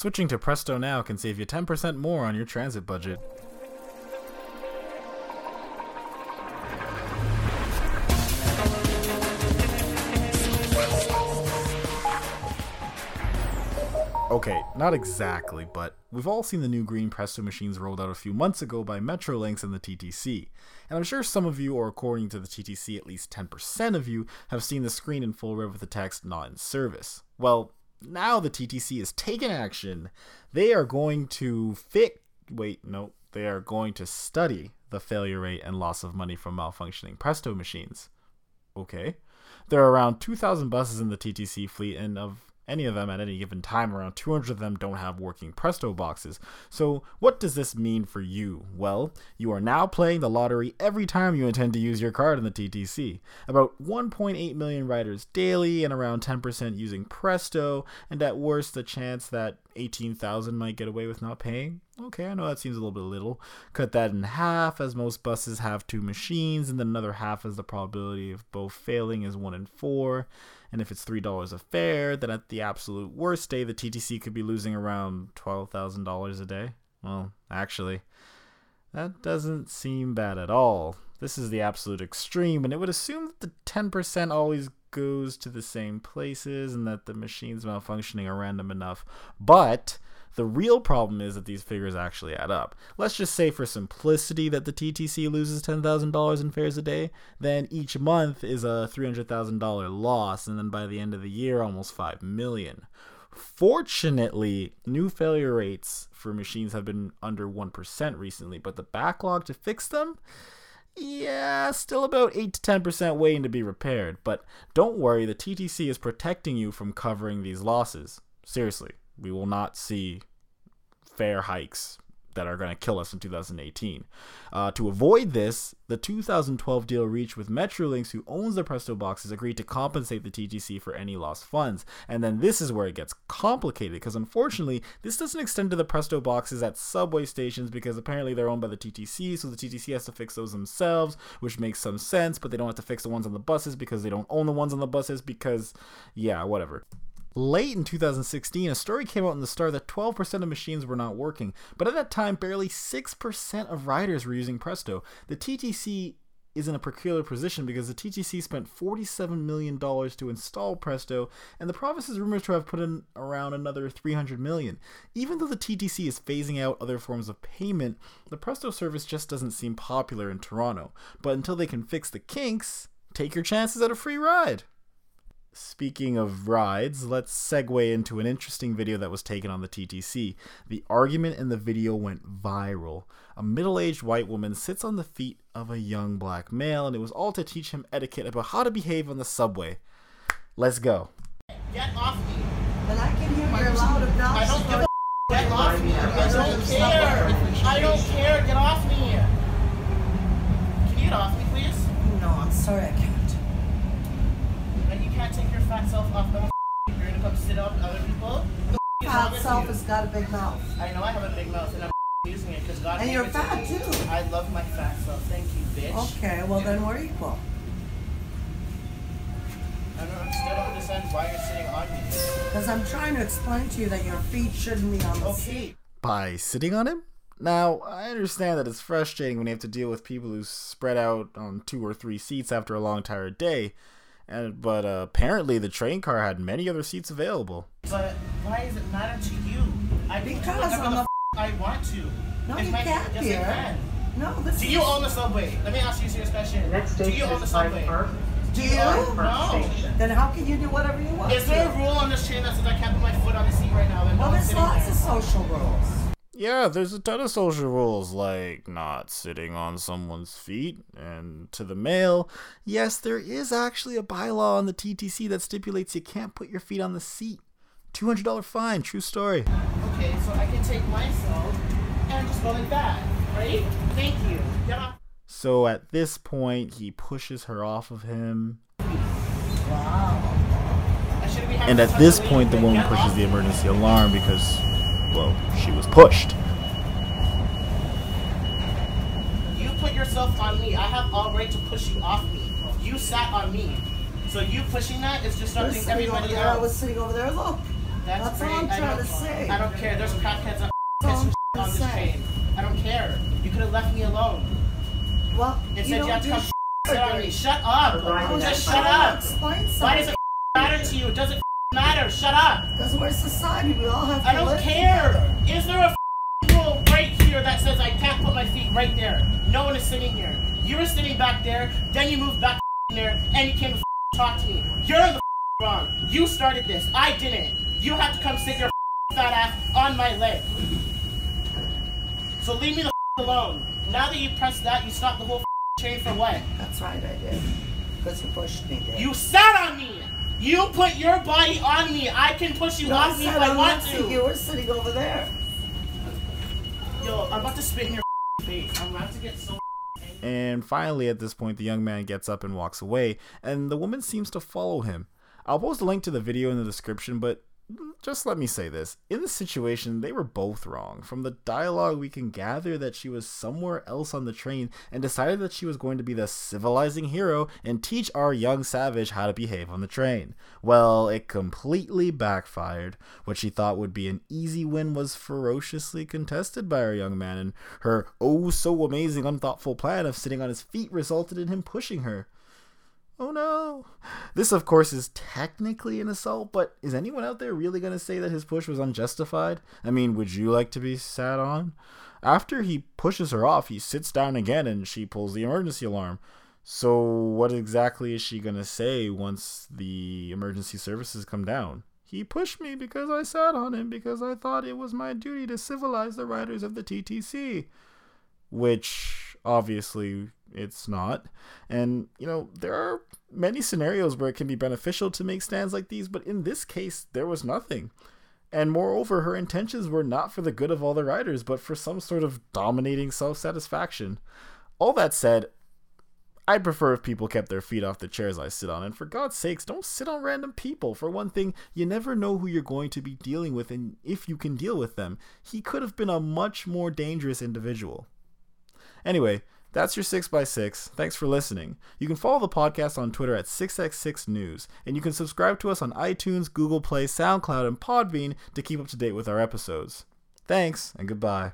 Switching to Presto now can save you 10% more on your transit budget. Okay, not exactly, but we've all seen the new green Presto machines rolled out a few months ago by Metrolinx and the TTC. And I'm sure some of you, or according to the TTC at least 10% of you, have seen the screen in full red with the text "not in service." Well, now the TTC has taken action. They are going to study the failure rate and loss of money from malfunctioning Presto machines. Okay. There are around 2,000 buses in the TTC fleet, and of any of them at any given time, around 200 of them don't have working Presto boxes. So what does this mean for you? Well, you are now playing the lottery every time you intend to use your card in the TTC. About 1.8 million riders daily and around 10% using Presto, and at worst the chance that 18,000 might get away with not paying. Okay, I know that seems a little bit little. Cut that in half, as most buses have two machines, and then another half as the probability of both failing is 1 in 4. And if it's $3 a fare, then at the absolute worst day, the TTC could be losing around $12,000 a day. Well, actually, that doesn't seem bad at all. This is the absolute extreme, and it would assume that the 10% always goes to the same places and that the machines malfunctioning are random enough. But the real problem is that these figures actually add up. Let's just say for simplicity that the TTC loses $10,000 in fares a day, then each month is a $300,000 loss, and then by the end of the year, almost $5 million. Fortunately, new failure rates for machines have been under 1% recently, but the backlog to fix them? Yeah, still about 8 to 10% waiting to be repaired. But don't worry, the TTC is protecting you from covering these losses. Seriously. We will not see fare hikes that are going to kill us in 2018. To avoid this, the 2012 deal reached with Metrolinx, who owns the Presto boxes, agreed to compensate the TTC for any lost funds. And then this is where it gets complicated, because unfortunately, this doesn't extend to the Presto boxes at subway stations, because apparently they're owned by the TTC, so the TTC has to fix those themselves, which makes some sense, but they don't have to fix the ones on the buses because they don't own the ones on the buses because, yeah, whatever. Late in 2016, a story came out in the Star that 12% of machines were not working, but at that time, barely 6% of riders were using Presto. The TTC is in a peculiar position because the TTC spent $47 million to install Presto, and the province is rumored to have put in around another $300 million. Even though the TTC is phasing out other forms of payment, the Presto service just doesn't seem popular in Toronto. But until they can fix the kinks, take your chances at a free ride. Speaking of rides, let's segue into an interesting video that was taken on the TTC. The argument in the video went viral. A middle-aged white woman sits on the feet of a young black male, and it was all to teach him etiquette about how to behave on the subway. Let's go. Get off me. But I can hear your loud obnoxious. I don't give a get off me. I don't care. Get off me. Can you get off me, please? No, I'm sorry, I can't. Take your fat self off. Don't you're gonna come sit up with other people. The fat self has got a big mouth. I know I have a big mouth, and I'm using it because God. And you're fat too. I love my fat self. Thank you, bitch. Okay, well then we're equal. I don't understand why you're sitting on me. Because I'm trying to explain to you that your feet shouldn't be on the seat. By sitting on him? Now, I understand that it's frustrating when you have to deal with people who spread out on 2 or 3 seats after a long, tired day. But apparently the train car had many other seats available. But why does it matter to you? I want to. No, you can't, yes, dear. I can. No, this do you own the subway? Let me ask you a serious question. Do you own the subway? Do you? No. Then how can you do whatever you want? Is there a rule on this train that says I can't put my foot on the seat right now? Well, there's lots of social rules. Yeah, there's a ton of social rules, like not sitting on someone's feet, and to the male, yes, there is actually a bylaw on the TTC that stipulates you can't put your feet on the seat. $200 fine, true story. Okay, so I can take myself and just go like that, right? Thank you. Yeah. So at this point, he pushes her off of him. Wow. And at this point, the woman pushes the emergency alarm because, well, she was pushed. You put yourself on me. I have all right to push you off me. You sat on me. So you pushing that is just something everybody else. I was sitting over there. Look. That's what I'm trying to say. I don't care. There's crackheads and on this chain. I don't care. You could have left me alone. Well, it said you have to come sit on me. Shut up. Just shut up. Why does it matter to you? It doesn't matter. Shut up. Because we're society. We all have to. I don't care. Is there a rule right here that says I can't put my feet right there? No one is sitting here. You were sitting back there, then you moved back there, and you came to talk to me. You're the wrong. You started this. I didn't. You have to come sit your fat ass on my leg. So leave me the alone. Now that you pressed that, you stopped the whole chain for what? That's right, I did. Because you pushed me there. You sat on me! You put your body on me. I can push you on me if I want to. You were sitting over there. Yo, I'm about to spit in your face. I'm about to get so... And finally, at this point, the young man gets up and walks away, and the woman seems to follow him. I'll post a link to the video in the description, but just let me say this. In this situation, they were both wrong. From the dialogue, we can gather that she was somewhere else on the train and decided that she was going to be the civilizing hero and teach our young savage how to behave on the train. Well, it completely backfired. What she thought would be an easy win was ferociously contested by our young man, and her oh-so-amazing unthoughtful plan of sitting on his feet resulted in him pushing her. Oh no. This, of course, is technically an assault, but is anyone out there really going to say that his push was unjustified? I mean, would you like to be sat on? After he pushes her off, he sits down again and she pulls the emergency alarm. So what exactly is she going to say once the emergency services come down? He pushed me because I sat on him because I thought it was my duty to civilize the riders of the TTC. Which... obviously, it's not. And, you know, there are many scenarios where it can be beneficial to make stands like these, but in this case, there was nothing. And moreover, her intentions were not for the good of all the riders, but for some sort of dominating self-satisfaction. All that said, I'd prefer if people kept their feet off the chairs I sit on, and for God's sakes, don't sit on random people. For one thing, you never know who you're going to be dealing with and if you can deal with them. He could have been a much more dangerous individual. Anyway, that's your 6x6. Thanks for listening. You can follow the podcast on Twitter at 6x6news, and you can subscribe to us on iTunes, Google Play, SoundCloud, and Podbean to keep up to date with our episodes. Thanks, and goodbye.